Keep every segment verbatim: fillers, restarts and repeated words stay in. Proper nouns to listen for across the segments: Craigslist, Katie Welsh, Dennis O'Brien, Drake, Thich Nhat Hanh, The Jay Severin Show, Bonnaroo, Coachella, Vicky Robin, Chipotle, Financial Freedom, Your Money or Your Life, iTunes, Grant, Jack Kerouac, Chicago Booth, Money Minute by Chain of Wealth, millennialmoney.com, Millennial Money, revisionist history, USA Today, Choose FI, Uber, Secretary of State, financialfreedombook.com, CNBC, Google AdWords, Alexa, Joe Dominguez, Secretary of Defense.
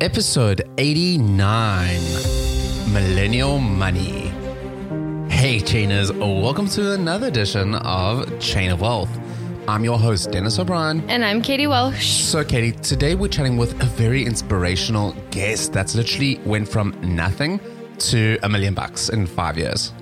Episode eighty-nine, Millennial Money. Hey Chainers, welcome to another edition of Chain of Wealth. I'm your host, Dennis O'Brien. And I'm Katie Welsh. So Katie, today we're chatting with a very inspirational guest that's literally went from nothing to a million bucks in five years.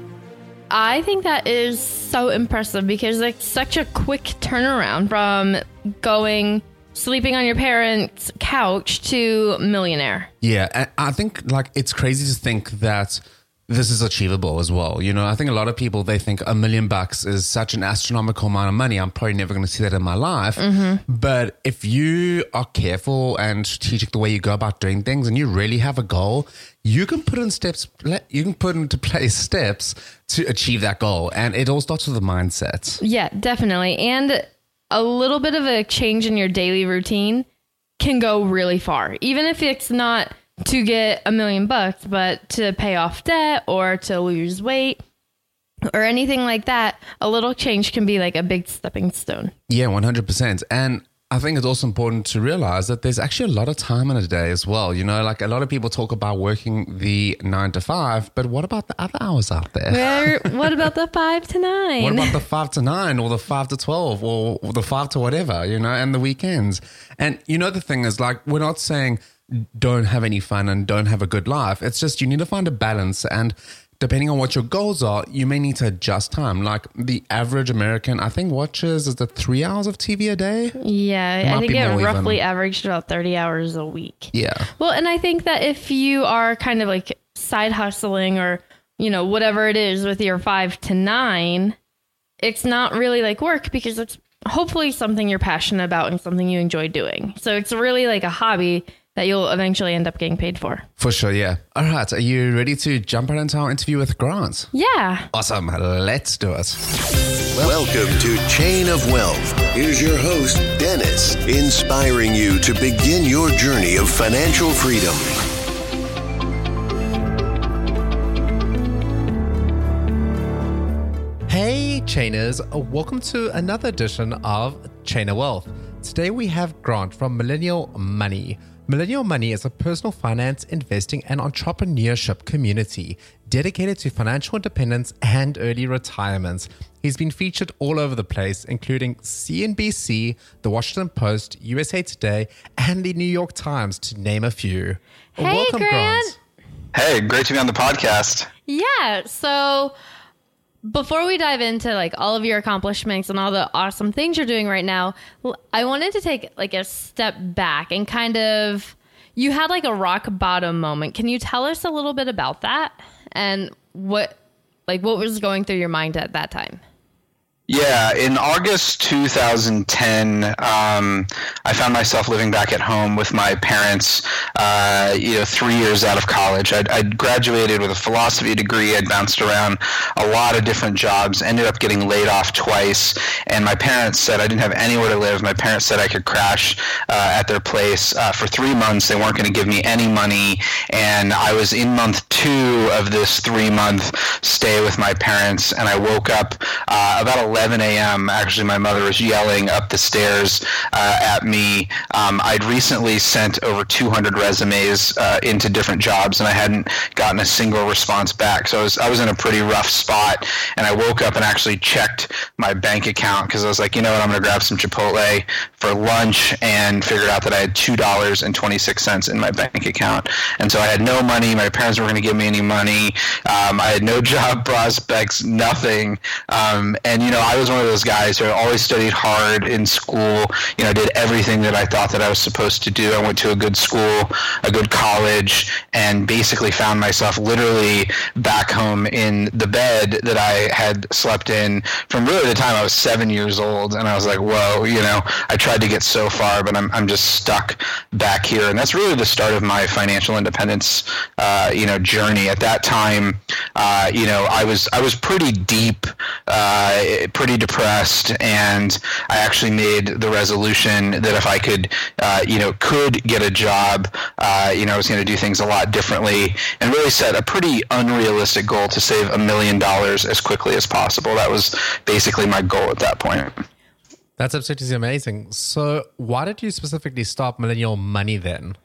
I think that is so impressive because like such a quick turnaround from going sleeping on your parents' couch to millionaire. Yeah, I think like it's crazy to think that this is achievable as well. You know, I think a lot of people, they think a million bucks is such an astronomical amount of money. I'm probably never going to see that in my life. Mm-hmm. But if you are careful and strategic the way you go about doing things and you really have a goal, you can put in steps, you can put into place steps to achieve that goal. And it all starts with the mindset. Yeah, definitely. And a little bit of a change in your daily routine can go really far, even if it's not to get a million bucks, but to pay off debt or to lose weight or anything like that. A little change can be like a big stepping stone. Yeah, one hundred percent. And I think it's also important to realize that there's actually a lot of time in a day as well. You know, like a lot of people talk about working the nine to five, but what about the other hours out there? Where, what about the five to nine? What about the five to nine or the five to twelve or the five to whatever, you know, and the weekends. And, you know, the thing is like, we're not saying don't have any fun and don't have a good life. It's just, you need to find a balance, and depending on what your goals are, you may need to adjust time. Like the average American, I think, watches is the three hours of T V a day. Yeah, I think it roughly even averaged about thirty hours a week. Yeah. Well, and I think that if you are kind of like side hustling or, you know, whatever it is with your five to nine, it's not really like work because it's hopefully something you're passionate about and something you enjoy doing. So it's really like a hobby that you'll eventually end up getting paid for. For sure, yeah. All right, are you ready to jump right into our interview with Grant? Yeah. Awesome, let's do it. Welcome to Chain of Wealth. Here's your host, Dennis, inspiring you to begin your journey of financial freedom. Hey, Chainers, welcome to another edition of Chain of Wealth. Today we have Grant from Millennial Money. Millennial Money is a personal finance, investing, and entrepreneurship community dedicated to financial independence and early retirement. He's been featured all over the place, including C N B C, The Washington Post, U S A Today, and The New York Times, to name a few. Hey, welcome, Grant. Grant. Hey, great to be on the podcast. Yeah, so before we dive into like all of your accomplishments and all the awesome things you're doing right now, I wanted to take like a step back and kind of, you had like a rock bottom moment. Can you tell us a little bit about that and what, like what was going through your mind at that time? Yeah, in August two thousand ten, um, I found myself living back at home with my parents. Uh, you know, three years out of college, I'd, I'd graduated with a philosophy degree. I'd bounced around a lot of different jobs. Ended up getting laid off twice, and my parents said I didn't have anywhere to live. My parents said I could crash uh, at their place uh, for three months. They weren't going to give me any money, and I was in month two of this three-month stay with my parents, and I woke up uh, about eleven a.m. Actually, my mother was yelling up the stairs uh, at me. Um, I'd recently sent over two hundred resumes uh, into different jobs, and I hadn't gotten a single response back. So I was, I was in a pretty rough spot, and I woke up and actually checked my bank account because I was like, you know what, I'm going to grab some Chipotle for lunch, and figured out that I had two dollars and twenty-six cents in my bank account. And so I had no money. My parents weren't going to give me any money. Um, I had no job prospects, nothing. Um, and, you know, I was one of those guys who always studied hard in school, you know, did everything that I thought that I was supposed to do. I went to a good school, a good college, and basically found myself literally back home in the bed that I had slept in from really the time I was seven years old. And I was like, whoa, you know, I tried to get so far, but I'm I'm just stuck back here. And that's really the start of my financial independence, uh, you know, journey. At that time, uh, you know, I was I was pretty deep, uh, pretty depressed, and I actually made the resolution that if I could, uh, you know, could get a job, uh, you know, I was going to do things a lot differently, and really set a pretty unrealistic goal to save a million dollars as quickly as possible. That was basically my goal at that point. That's absolutely amazing. So why did you specifically start Millennial Money then?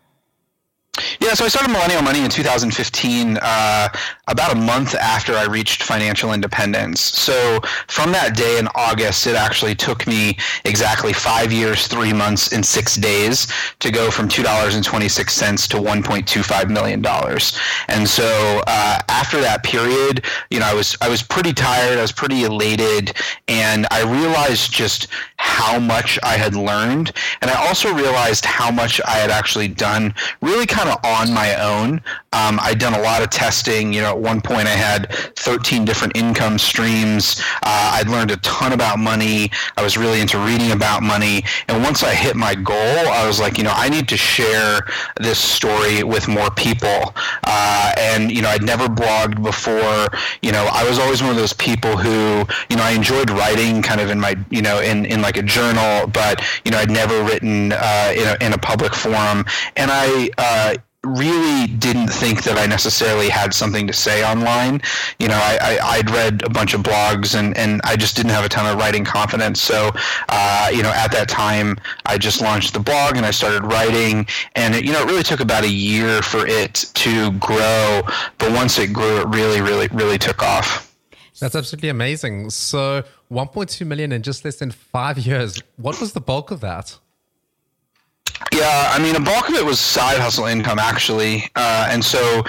Yeah, so I started Millennial Money in two thousand fifteen, uh, about a month after I reached financial independence. So from that day in August, it actually took me exactly five years, three months, and six days to go from two dollars and twenty-six cents to one point two five million dollars. And so uh, after that period, you know, I was I was pretty tired, I was pretty elated, and I realized just how much I had learned, and I also realized how much I had actually done really kind of on my own. Um, I'd done a lot of testing. You know, at one point I had thirteen different income streams. Uh, I'd learned a ton about money. I was really into reading about money. And once I hit my goal, I was like, you know, I need to share this story with more people. Uh, and, you know, I'd never blogged before. You know, I was always one of those people who, you know, I enjoyed writing kind of in my, you know, in, in like a journal, but, you know, I'd never written uh, in a, in a public forum. And I, uh, really didn't think that I necessarily had something to say online. You know, I, I, I'd read a bunch of blogs and, and I just didn't have a ton of writing confidence. So, uh, you know, at that time, I just launched the blog and I started writing. And, it, you know, it really took about a year for it to grow. But once it grew, it really, really, really took off. That's absolutely amazing. So one point two million in just less than five years. What was the bulk of that? Yeah, I mean, a bulk of it was side hustle income, actually. Uh, and so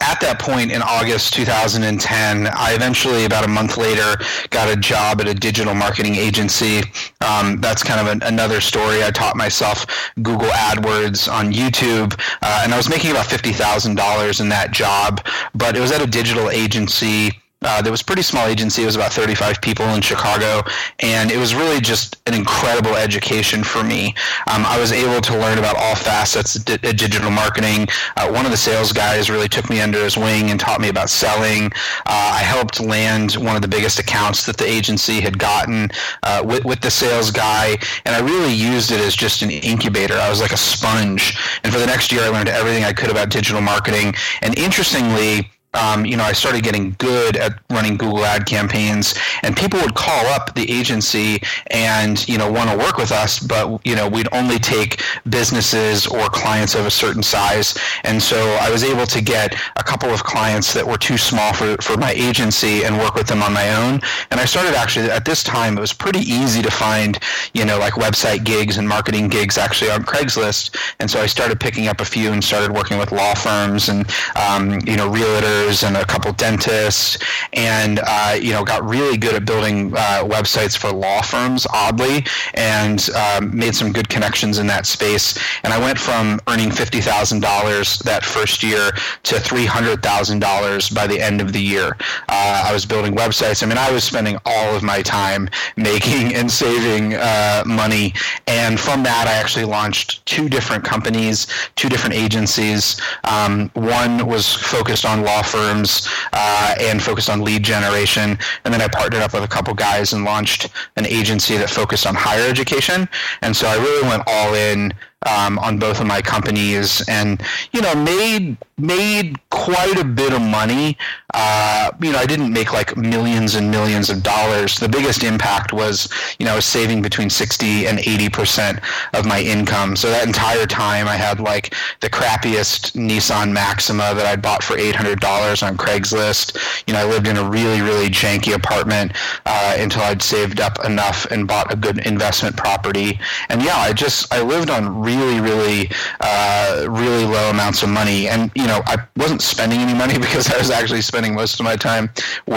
at that point in August two thousand ten, I eventually, about a month later, got a job at a digital marketing agency. Um, that's kind of an, another story. I taught myself Google AdWords on YouTube, uh, and I was making about fifty thousand dollars in that job, but it was at a digital agency. Uh, there was a pretty small agency. It was about thirty-five people in Chicago, and it was really just an incredible education for me. Um, I was able to learn about all facets of di- digital marketing. Uh, one of the sales guys really took me under his wing and taught me about selling. Uh, I helped land one of the biggest accounts that the agency had gotten uh, with, with the sales guy, and I really used it as just an incubator. I was like a sponge, and for the next year, I learned everything I could about digital marketing, and interestingly, Um, you know, I started getting good at running Google ad campaigns, and people would call up the agency and, you know, want to work with us, but, you know, we'd only take businesses or clients of a certain size. And so I was able to get a couple of clients that were too small for, for my agency and work with them on my own. And I started actually at this time, it was pretty easy to find, you know, like website gigs and marketing gigs actually on Craigslist. And so I started picking up a few and started working with law firms and, um, you know, realtors lawyers and a couple dentists, and uh, you know, got really good at building uh, websites for law firms, oddly, and um, made some good connections in that space. And I went from earning fifty thousand dollars that first year to three hundred thousand dollars by the end of the year. Uh, I was building websites. I mean, I was spending all of my time making and saving uh, money. And from that, I actually launched two different companies, two different agencies. Um, one was focused on law firms uh, and focused on lead generation. And then I partnered up with a couple guys and launched an agency that focused on higher education. And so I really went all in Um, on both of my companies, and you know, made made quite a bit of money. Uh, you know, I didn't make like millions and millions of dollars. The biggest impact was, you know, I was saving between sixty and eighty percent of my income. So that entire time, I had like the crappiest Nissan Maxima that I bought for eight hundred dollars on Craigslist. You know, I lived in a really, really janky apartment uh, until I'd saved up enough and bought a good investment property. And yeah, I just I lived on really really, really, uh, really low amounts of money. And, you know, I wasn't spending any money because I was actually spending most of my time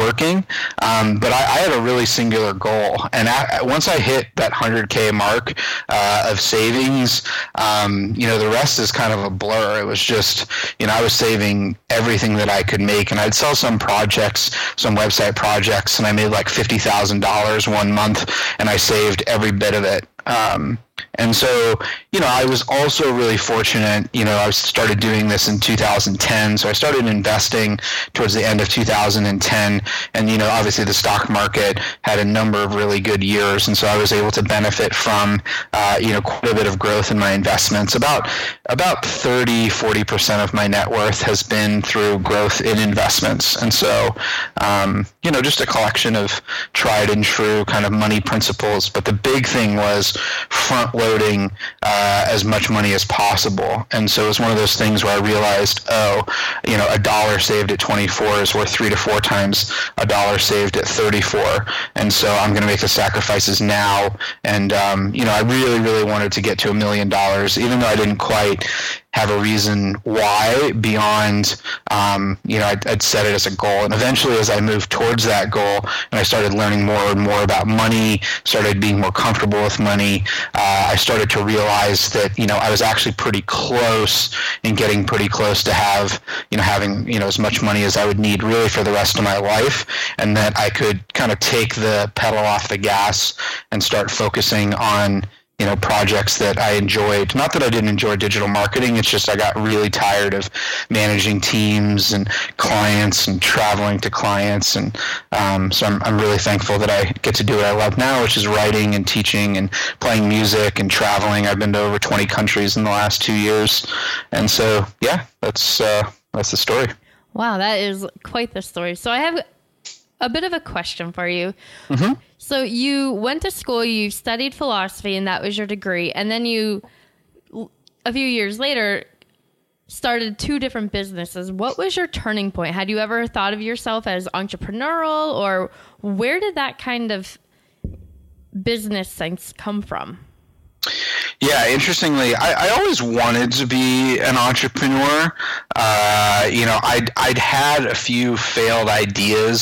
working. Um, but I, I had a really singular goal. And I, once I hit that one hundred K mark uh, of savings, um, you know, the rest is kind of a blur. It was just, you know, I was saving everything that I could make. And I'd sell some projects, some website projects, and I made like fifty thousand dollars one month, and I saved every bit of it. Um, and so, you know, I was also really fortunate. You know, I started doing this in two thousand ten. So I started investing towards the end of two thousand ten. And, you know, obviously the stock market had a number of really good years. And so I was able to benefit from, uh, you know, quite a bit of growth in my investments. About, about thirty, forty percent of my net worth has been through growth in investments. And so, um, you know, just a collection of tried and true kind of money principles. But the big thing was front-loading uh, as much money as possible. And so it was one of those things where I realized, oh, you know, a dollar saved at twenty-four is worth three to four times a dollar saved at thirty-four. And so I'm going to make the sacrifices now. And, um, you know, I really, really wanted to get to a million dollars, even though I didn't quite have a reason why beyond, um, you know, I'd, I'd set it as a goal. And eventually as I moved towards that goal and I started learning more and more about money, started being more comfortable with money, uh, I started to realize that, you know, I was actually pretty close and getting pretty close to have, you know, having, you know, as much money as I would need really for the rest of my life, and that I could kind of take the pedal off the gas and start focusing on, you know, projects that I enjoyed. Not that I didn't enjoy digital marketing. It's just I got really tired of managing teams and clients and traveling to clients. And um, so I'm, I'm really thankful that I get to do what I love now, which is writing and teaching and playing music and traveling. I've been to over twenty countries in the last two years. And so, yeah, that's uh, that's the story. Wow, that is quite the story. So I have a bit of a question for you. Mm-hmm. So you went to school, you studied philosophy, and that was your degree. And then you, a few years later, started two different businesses. What was your turning point? Had you ever thought of yourself as entrepreneurial, or where did that kind of business sense come from? Yeah, interestingly, I, I always wanted to be an entrepreneur. Uh, you know, I'd, I'd had a few failed ideas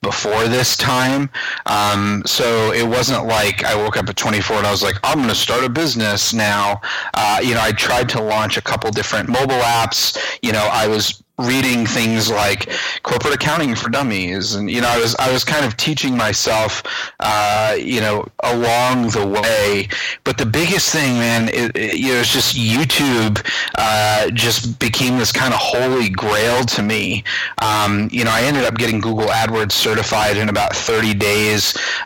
before this time. Um, so it wasn't like I woke up at twenty-four and I was like, I'm going to start a business now. Uh, you know, I tried to launch a couple different mobile apps. You know, I was reading things like Corporate Accounting for Dummies, and you know, I was I was kind of teaching myself, uh, you know, along the way. But the biggest thing, man, it, it, you know, it's just YouTube uh, just became this kind of holy grail to me. Um, you know, I ended up getting Google AdWords certified in about thirty days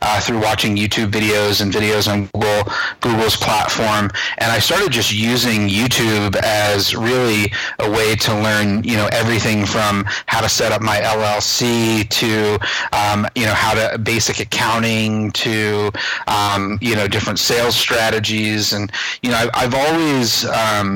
uh, through watching YouTube videos and videos on Google Google's platform, and I started just using YouTube as really a way to learn, you know, everything from how to set up my L L C to, um, you know, how to basic accounting to, um, you know, different sales strategies. And, you know, I've, I've always, um,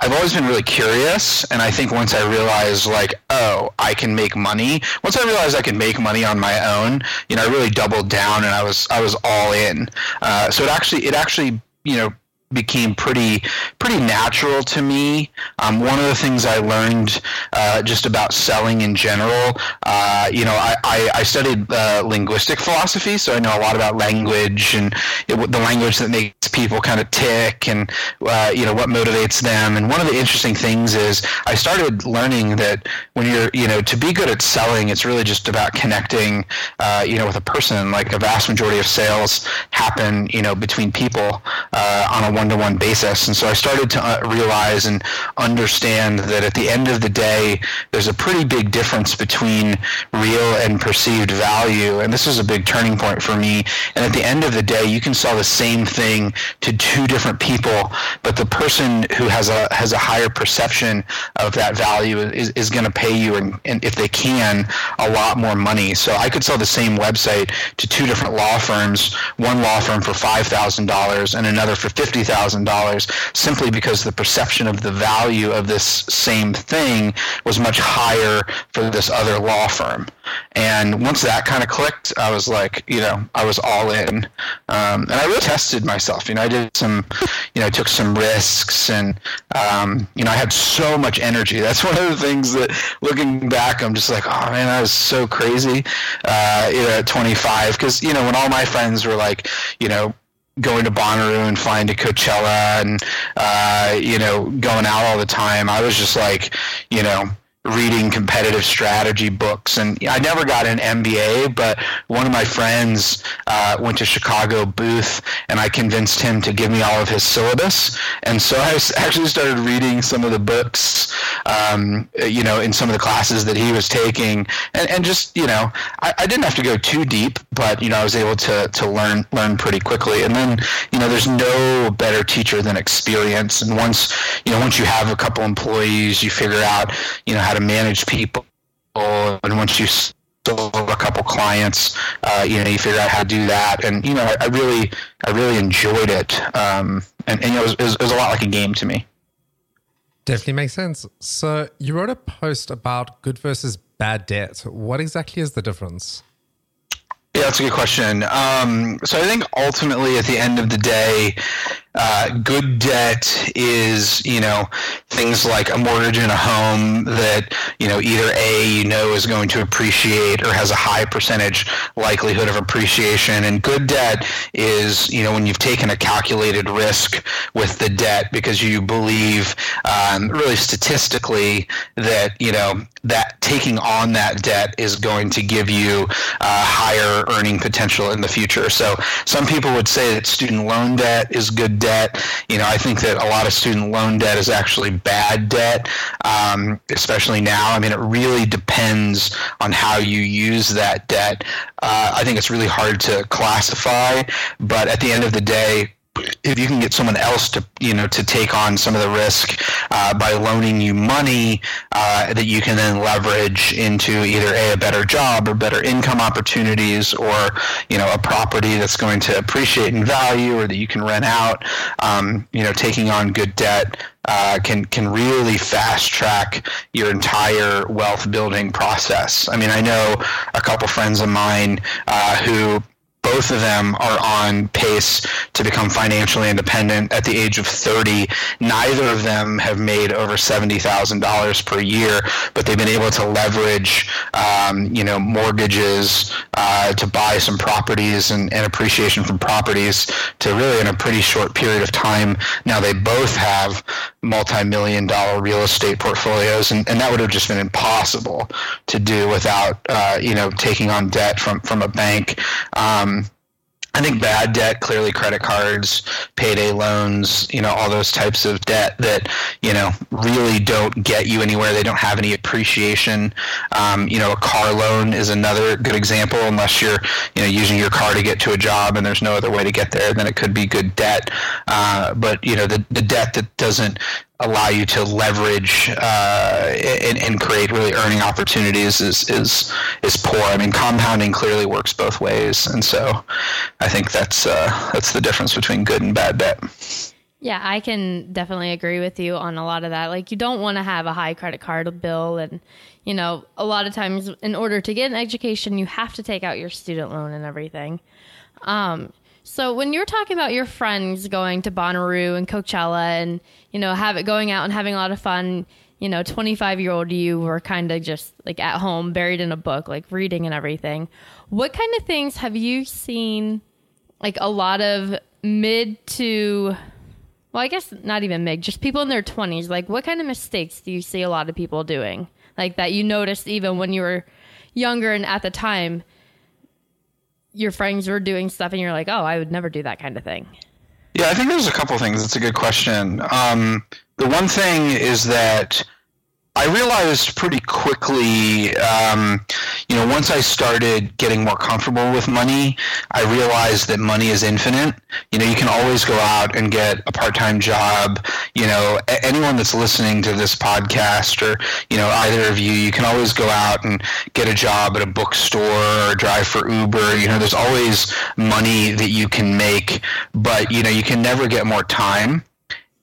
I've always been really curious, and I think once I realized, like, oh, I can make money. Once I realized I could make money on my own, you know, I really doubled down, and I was I was all in. Uh, so it actually it actually, you know, became pretty pretty natural to me. Um, one of the things I learned uh, just about selling in general, uh, you know, I, I, I studied uh, linguistic philosophy, so I know a lot about language and it, the language that makes people kind of tick and, uh, you know, what motivates them. And one of the interesting things is I started learning that when you're, you know, to be good at selling, it's really just about connecting, uh, you know, with a person. Like a vast majority of sales happen, you know, between people uh, on a one-to-one basis. And so I started to uh, realize and understand that at the end of the day, there's a pretty big difference between real and perceived value. And this was a big turning point for me. And at the end of the day, you can sell the same thing to two different people, but the person who has a has a higher perception of that value is, is going to pay you, and, and if they can, a lot more money. So I could sell the same website to two different law firms, one law firm for five thousand dollars and another for fifty thousand dollars, simply because the perception of the value of this same thing was much higher for this other law firm. And once that kind of clicked, I was like, you know, I was all in. Um, and I really tested myself. You know, I did some, you know, I took some risks and, um, you know, I had so much energy. That's one of the things that looking back, I'm just like, oh, man, I was so crazy uh, you know, at twenty-five. Because, you know, when all my friends were like, you know, going to Bonnaroo and flying to Coachella and, uh, you know, going out all the time, I was just like, you know, reading competitive strategy books. And I never got an M B A, but one of my friends uh, went to Chicago Booth, and I convinced him to give me all of his syllabus. And so I actually started reading some of the books, um, you know, in some of the classes that he was taking. And, and just, you know, I, I didn't have to go too deep, but, you know, I was able to to learn learn pretty quickly. And then, you know, there's no better teacher than experience. And once, you know, once you have a couple employees, you figure out, you know, how to manage people, and once you sold a couple clients, uh, you know, you figure out how to do that. And you know, I, I really, I really enjoyed it, um, and, and it, was, it, was, it was a lot like a game to me. Definitely makes sense. So you wrote a post about good versus bad debt. What exactly is the difference? Yeah, that's a good question. Um, so I think ultimately, at the end of the day, Uh, good debt is, you know, things like a mortgage in a home that, you know, either A, you know, is going to appreciate or has a high percentage likelihood of appreciation. And good debt is, you know, when you've taken a calculated risk with the debt because you believe um, really statistically that, you know, that taking on that debt is going to give you a uh, higher earning potential in the future. So some people would say that student loan debt is good debt. Debt. You know, I think that a lot of student loan debt is actually bad debt, um, especially now. I mean, it really depends on how you use that debt. Uh, I think it's really hard to classify, but at the end of the day, if you can get someone else to, you know, to take on some of the risk uh, by loaning you money uh, that you can then leverage into either a, a better job or better income opportunities, or, you know, a property that's going to appreciate in value or that you can rent out, um, you know, taking on good debt Uh, can can really fast track your entire wealth building process. I mean, I know a couple friends of mine uh, who. Both of them are on pace to become financially independent at the age of thirty. Neither of them have made over seventy thousand dollars per year, but they've been able to leverage, um, you know, mortgages uh, to buy some properties and, and appreciation from properties to really in a pretty short period of time. Now they both have multi-million dollar real estate portfolios, and, and that would have just been impossible to do without, uh, you know, taking on debt from, from a bank. Um, I think bad debt, clearly credit cards, payday loans, you know, all those types of debt that, you know, really don't get you anywhere. They don't have any appreciation. Um, you know, a car loan is another good example. Unless you're, you know, using your car to get to a job and there's no other way to get there, then it could be good debt. Uh, but, you know, the, the debt that doesn't allow you to leverage uh, and, and create really earning opportunities is, is is poor. I mean, compounding clearly works both ways, and so I think that's uh, that's the difference between good and bad debt. Yeah, I can definitely agree with you on a lot of that. Like, you don't want to have a high credit card bill, and you know, a lot of times in order to get an education, you have to take out your student loan and everything. Um, So when you're talking about your friends going to Bonnaroo and Coachella and, you know, have it going out and having a lot of fun, you know, twenty-five year old you were kind of just like at home, buried in a book, like reading and everything. What kind of things have you seen like a lot of mid to, well, I guess not even mid, just people in their twenties? Like what kind of mistakes do you see a lot of people doing like that you noticed even when you were younger and at the time? Your friends were doing stuff and you're like, oh, I would never do that kind of thing. Yeah, I think there's a couple things. That's a good question. Um, the one thing is that I realized pretty quickly, um, you know, once I started getting more comfortable with money, I realized that money is infinite. You know, you can always go out and get a part-time job. You know, anyone that's listening to this podcast or, you know, either of you, you can always go out and get a job at a bookstore or drive for Uber. You know, there's always money that you can make, but, you know, you can never get more time.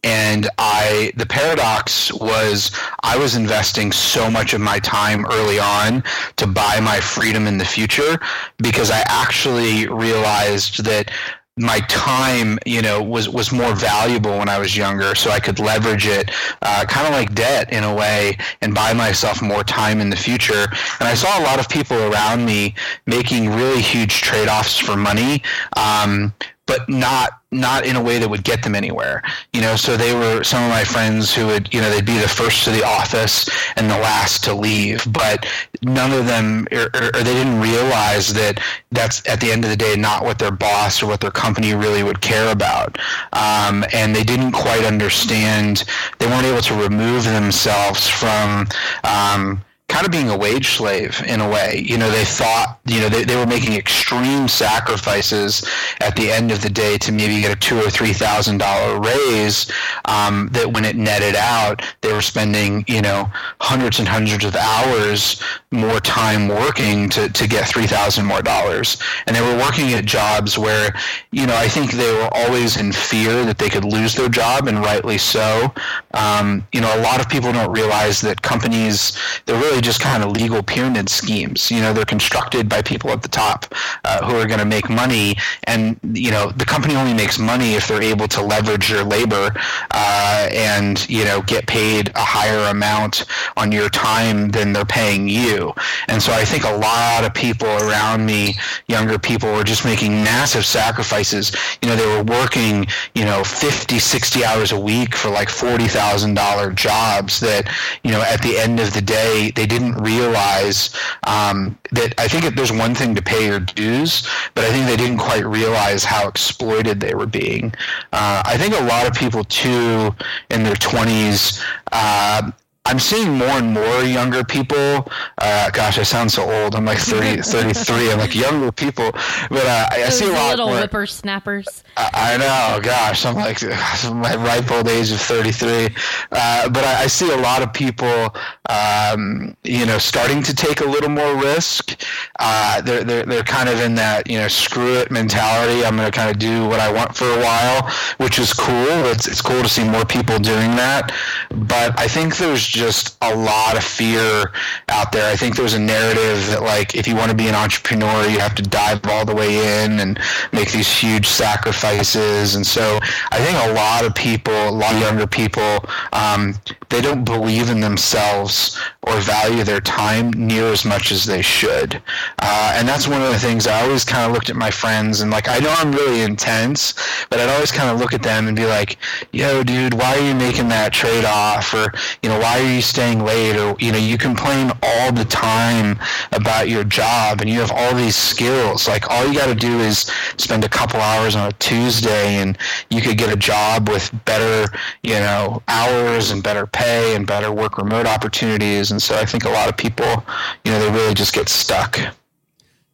And I, the paradox was I was investing so much of my time early on to buy my freedom in the future because I actually realized that my time, you know, was, was more valuable when I was younger, so I could leverage it uh, kind of like debt in a way and buy myself more time in the future. And I saw a lot of people around me making really huge trade-offs for money, um, but not not in a way that would get them anywhere. You know, so they were some of my friends who would, you know, they'd be the first to the office and the last to leave, but none of them, or, or they didn't realize that that's at the end of the day, not what their boss or what their company really would care about. Um, and they didn't quite understand, they weren't able to remove themselves from, um, kind of being a wage slave in a way. You know, they thought, you know, they, they were making extreme sacrifices at the end of the day to maybe get a two or three thousand dollar raise, um, that when it netted out, they were spending, you know, hundreds and hundreds of hours more time working to, to get three thousand more dollars. And they were working at jobs where, you know, I think they were always in fear that they could lose their job, and rightly so. Um, you know, a lot of people don't realize that companies, they're really just kind of legal pyramid schemes. You know, they're constructed by people at the top uh, who are going to make money, and, you know, the company only makes money if they're able to leverage your labor uh, and, you know, get paid a higher amount on your time than they're paying you. And so I think a lot of people around me, younger people, were just making massive sacrifices. You know, they were working, you know, fifty, sixty hours a week for like forty thousand dollars jobs that, you know, at the end of the day, they didn't realize um, that I think there's one thing to pay your dues, but I think they didn't quite realize how exploited they were being. Uh, I think a lot of people, too, in their twenties, uh, I'm seeing more and more younger people. Uh, gosh, I sound so old. I'm like thirty, thirty-three. I'm like younger people, but uh, I, I see a lot little more whippersnappers. I, I know. Gosh, I'm like my ripe old age of thirty-three. Uh, but I, I see a lot of people, um, you know, starting to take a little more risk. Uh, they're they're they're kind of in that, you know, screw it mentality. I'm going to kind of do what I want for a while, which is cool. It's it's cool to see more people doing that. But I think there's just a lot of fear out there. I think there's a narrative that, like, if you want to be an entrepreneur, you have to dive all the way in and make these huge sacrifices. And so I think a lot of people, a lot of younger people, um, they don't believe in themselves or value their time near as much as they should. Uh, and that's one of the things I always kind of looked at my friends and, like, I know I'm really intense, but I'd always kind of look at them and be like, yo, dude, why are you making that trade-off? Or, you know, why are you staying late? Or, you know, you complain all the time about your job and you have all these skills. Like, all you got to do is spend a couple hours on a Tuesday and you could get a job with better, you know, hours and better pay and better work remote opportunities. And so I think a lot of people, you know, they really just get stuck.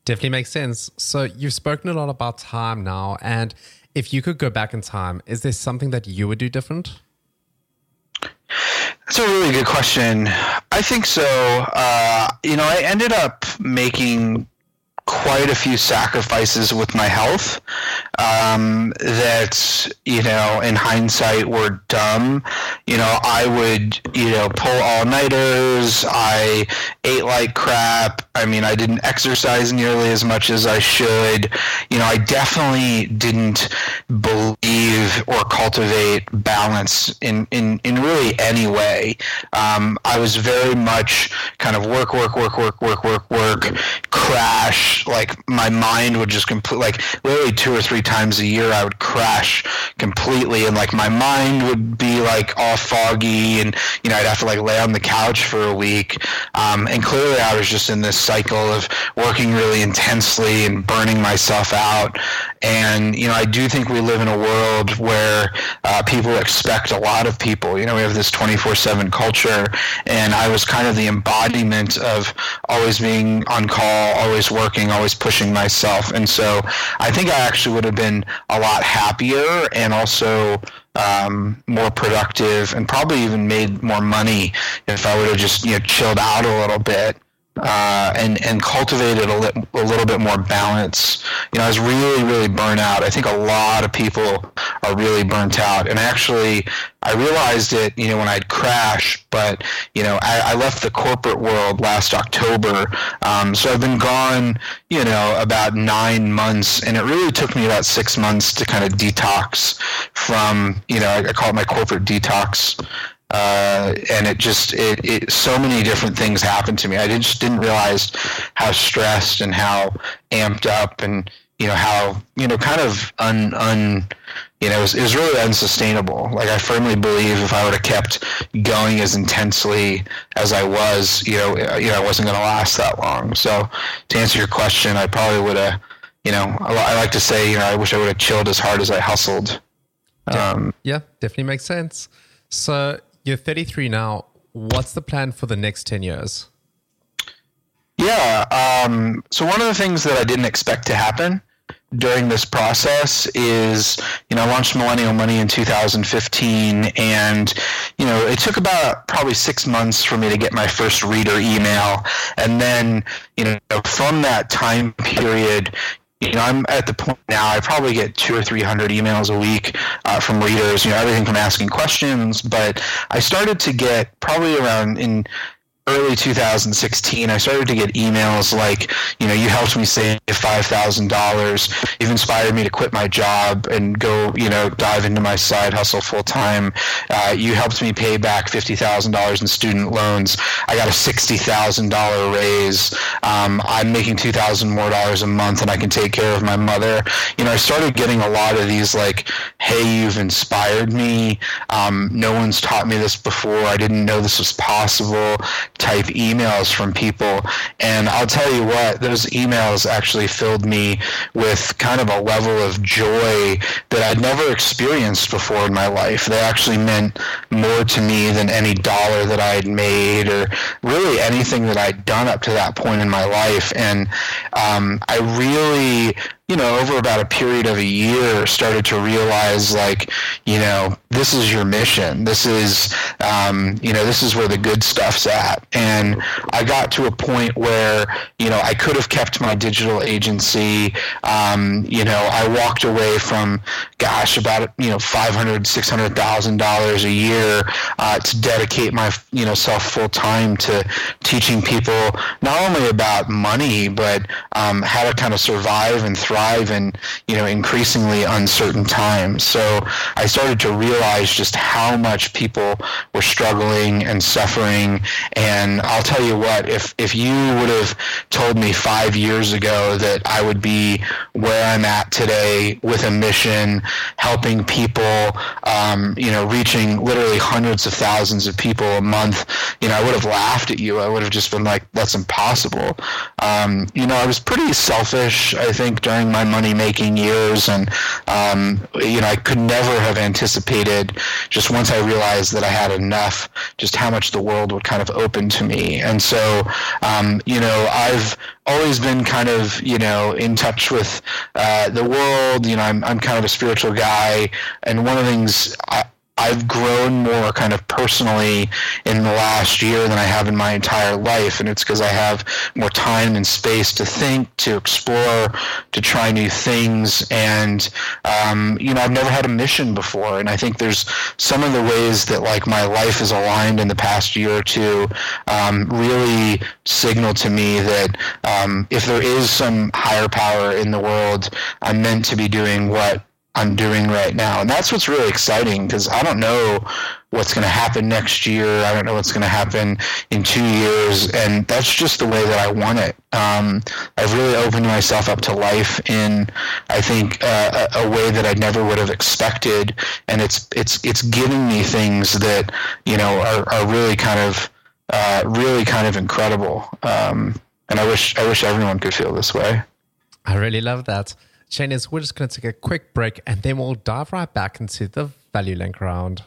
Definitely makes sense. So you've spoken a lot about time now. And if you could go back in time, is there something that you would do different? That's a really good question. I think so. Uh, you know, I ended up making quite a few sacrifices with my health um, that, you know, in hindsight were dumb. You know, I would, you know, pull all-nighters. I ate like crap. I mean, I didn't exercise nearly as much as I should. You know, I definitely didn't believe or cultivate balance in, in, in really any way. Um, I was very much kind of work, work, work, work, work, work, work, crash. Like my mind would just complete, like literally two or three times a year, I would crash completely, and like my mind would be like all foggy, and you know I'd have to like lay on the couch for a week. Um, and clearly, I was just in this cycle of working really intensely and burning myself out. And you know, I do think we live in a world where uh, people expect a lot of people. You know, we have this twenty-four seven culture, and I was kind of the embodiment of always being on call, always working, always pushing myself. And so I think I actually would have been a lot happier and also um, more productive, and probably even made more money if I would have just, you know, chilled out a little bit uh, and, and cultivated a, li- a little bit more balance. You know, I was really, really burnt out. I think a lot of people are really burnt out. And actually, I realized it, you know, when I'd crash, but, you know, I, I left the corporate world last October. Um, so I've been gone, you know, about nine months, and it really took me about six months to kind of detox from, you know, I, I call it my corporate detox. Uh, and it just, it, it, so many different things happened to me. I just didn't realize how stressed and how amped up and, you know, how, you know, kind of un, un, you know, it was, it was really unsustainable. Like, I firmly believe if I would have kept going as intensely as I was, you know, you know, I wasn't going to last that long. So to answer your question, I probably would have, you know, I, I like to say, you know, I wish I would have chilled as hard as I hustled. Yeah, um, yeah, definitely makes sense. So, you're thirty-three now. What's the plan for the next ten years? Yeah. Um, so one of the things that I didn't expect to happen during this process is, you know, I launched Millennial Money in two thousand fifteen, and, you know, it took about probably six months for me to get my first reader email. And then, you know, from that time period, you know, I'm at the point now, I probably get two or three hundred emails a week uh, from readers, you know, everything from asking questions. But I started to get probably around in early two thousand sixteen, I started to get emails like, you know, you helped me save five thousand dollars. You've inspired me to quit my job and go, you know, dive into my side hustle full time. Uh, you helped me pay back fifty thousand dollars in student loans. I got a sixty thousand dollars raise. Um, I'm making two thousand dollars more a month, and I can take care of my mother. You know, I started getting a lot of these like, hey, you've inspired me. Um, no one's taught me this before. I didn't know this was possible. Type emails from people. And I'll tell you what, those emails actually filled me with kind of a level of joy that I'd never experienced before in my life. They actually meant more to me than any dollar that I'd made or really anything that I'd done up to that point in my life. And um, I really, you know, over about a period of a year, started to realize, like, you know, this is your mission. This is, um, you know, this is where the good stuff's at. And I got to a point where, you know, I could have kept my digital agency. Um, you know, I walked away from, gosh, about, you know, five hundred thousand dollars, six hundred thousand dollars a year uh, to dedicate my, you know, self full time to teaching people not only about money, but um, how to kind of survive and thrive in, you know, increasingly uncertain times. So I started to realize just how much people were struggling and suffering. And I'll tell you what, if if you would have told me five years ago that I would be where I'm at today with a mission, helping people, um, you know, reaching literally hundreds of thousands of people a month, you know, I would have laughed at you. I would have just been like, that's impossible. Um, you know, I was pretty selfish, I think, during my money-making years, and um, you know, I could never have anticipated, just once I realized that I had enough, just how much the world would kind of open to me. And so, um, you know, I've always been kind of, you know, in touch with uh, the world. You know, I'm I'm kind of a spiritual guy, and one of the things I, I've grown more kind of personally in the last year than I have in my entire life, and it's because I have more time and space to think, to explore, to try new things. And um, you know, I've never had a mission before, and I think there's some of the ways that like my life is aligned in the past year or two um, really signal to me that um, if there is some higher power in the world, I'm meant to be doing what I'm doing right now. And that's what's really exciting, because I don't know what's going to happen next year. I don't know what's going to happen in two years. And that's just the way that I want it. Um, I've really opened myself up to life in, I think, uh, a, a way that I never would have expected. And it's, it's, it's giving me things that, you know, are, are really kind of, uh, really kind of incredible. Um, and I wish, I wish everyone could feel this way. I really love that. Chainers, we're just going to take a quick break and then we'll dive right back into the value link round.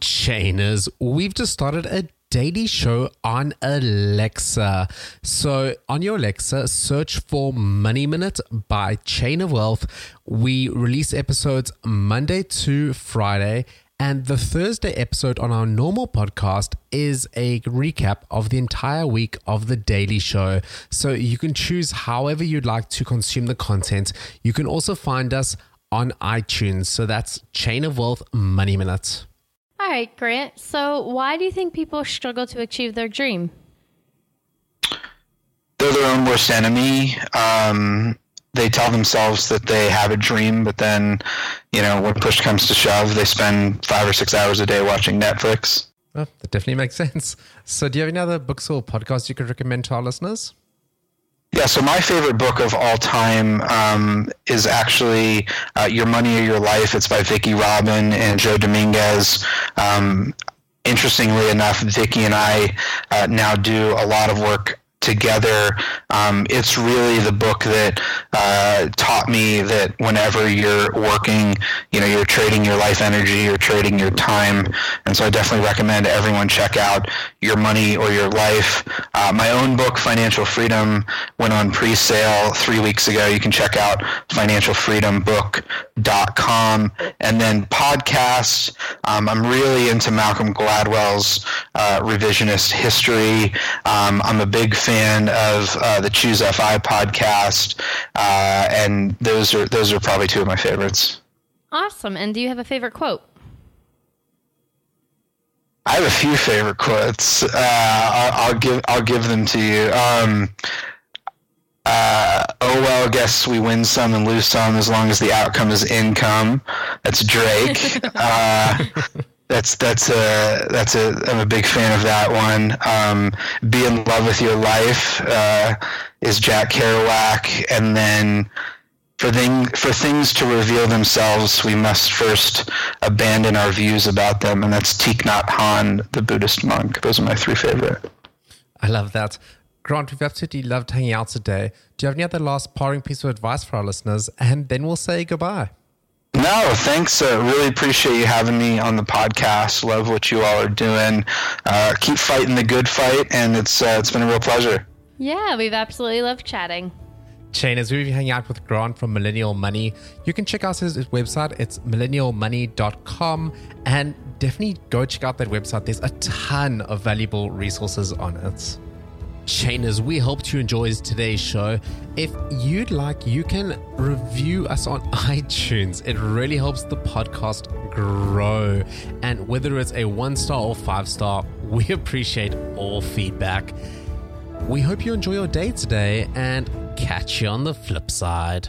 Chainers, we've just started a daily show on Alexa. So on your Alexa, search for Money Minute by Chain of Wealth. We release episodes Monday to Friday. And the Thursday episode on our normal podcast is a recap of the entire week of the daily show. So you can choose however you'd like to consume the content. You can also find us on iTunes. So that's Chain of Wealth Money Minute. All right, Grant. So why do you think people struggle to achieve their dream? They're their own worst enemy. Um... They tell themselves that they have a dream, but then, you know, when push comes to shove, they spend five or six hours a day watching Netflix. Well, that definitely makes sense. So do you have any other books or podcasts you could recommend to our listeners? Yeah, so my favorite book of all time um, is actually uh, Your Money or Your Life. It's by Vicky Robin and Joe Dominguez. Um, interestingly enough, Vicky and I uh, now do a lot of work together. Um, it's really the book that uh, taught me that whenever you're working, you know, you're trading your life energy, you're trading your time. And so I definitely recommend everyone check out Your Money or Your Life. Uh, my own book, Financial Freedom, went on pre-sale three weeks ago. You can check out financial freedom book dot com. And then podcasts. Um, I'm really into Malcolm Gladwell's uh, Revisionist History. Um, I'm a big fan fan of uh, the Choose F I podcast, uh, and those are those are probably two of my favorites. Awesome. And do you have a favorite quote? I have a few favorite quotes. Uh, I'll, I'll give I'll give them to you. Um, uh, oh well, I guess we win some and lose some as long as the outcome is income. That's Drake. uh, That's that's a that's a I'm a big fan of that one. Um, Be in love with your life uh, is Jack Kerouac, and then for thing for things to reveal themselves, we must first abandon our views about them, and that's Thich Nhat Hanh, the Buddhist monk. Those are my three favorite. I love that, Grant. We've absolutely loved hanging out today. Do you have any other last parting piece of advice for our listeners, and then we'll say goodbye. No, thanks. Uh, really appreciate you having me on the podcast. Love what you all are doing. Uh, keep fighting the good fight, and it's uh, it's been a real pleasure. Yeah, we've absolutely loved chatting. Chainers, we've been hanging out with Grant from Millennial Money. You can check out his, his website. It's millennial money dot com, and definitely go check out that website. There's a ton of valuable resources on it. Chainers, we hope you enjoyed today's show. If you'd like, you can review us on iTunes. It really helps the podcast grow. And whether it's a one star or five star, we appreciate all feedback. We hope you enjoy your day today and catch you on the flip side.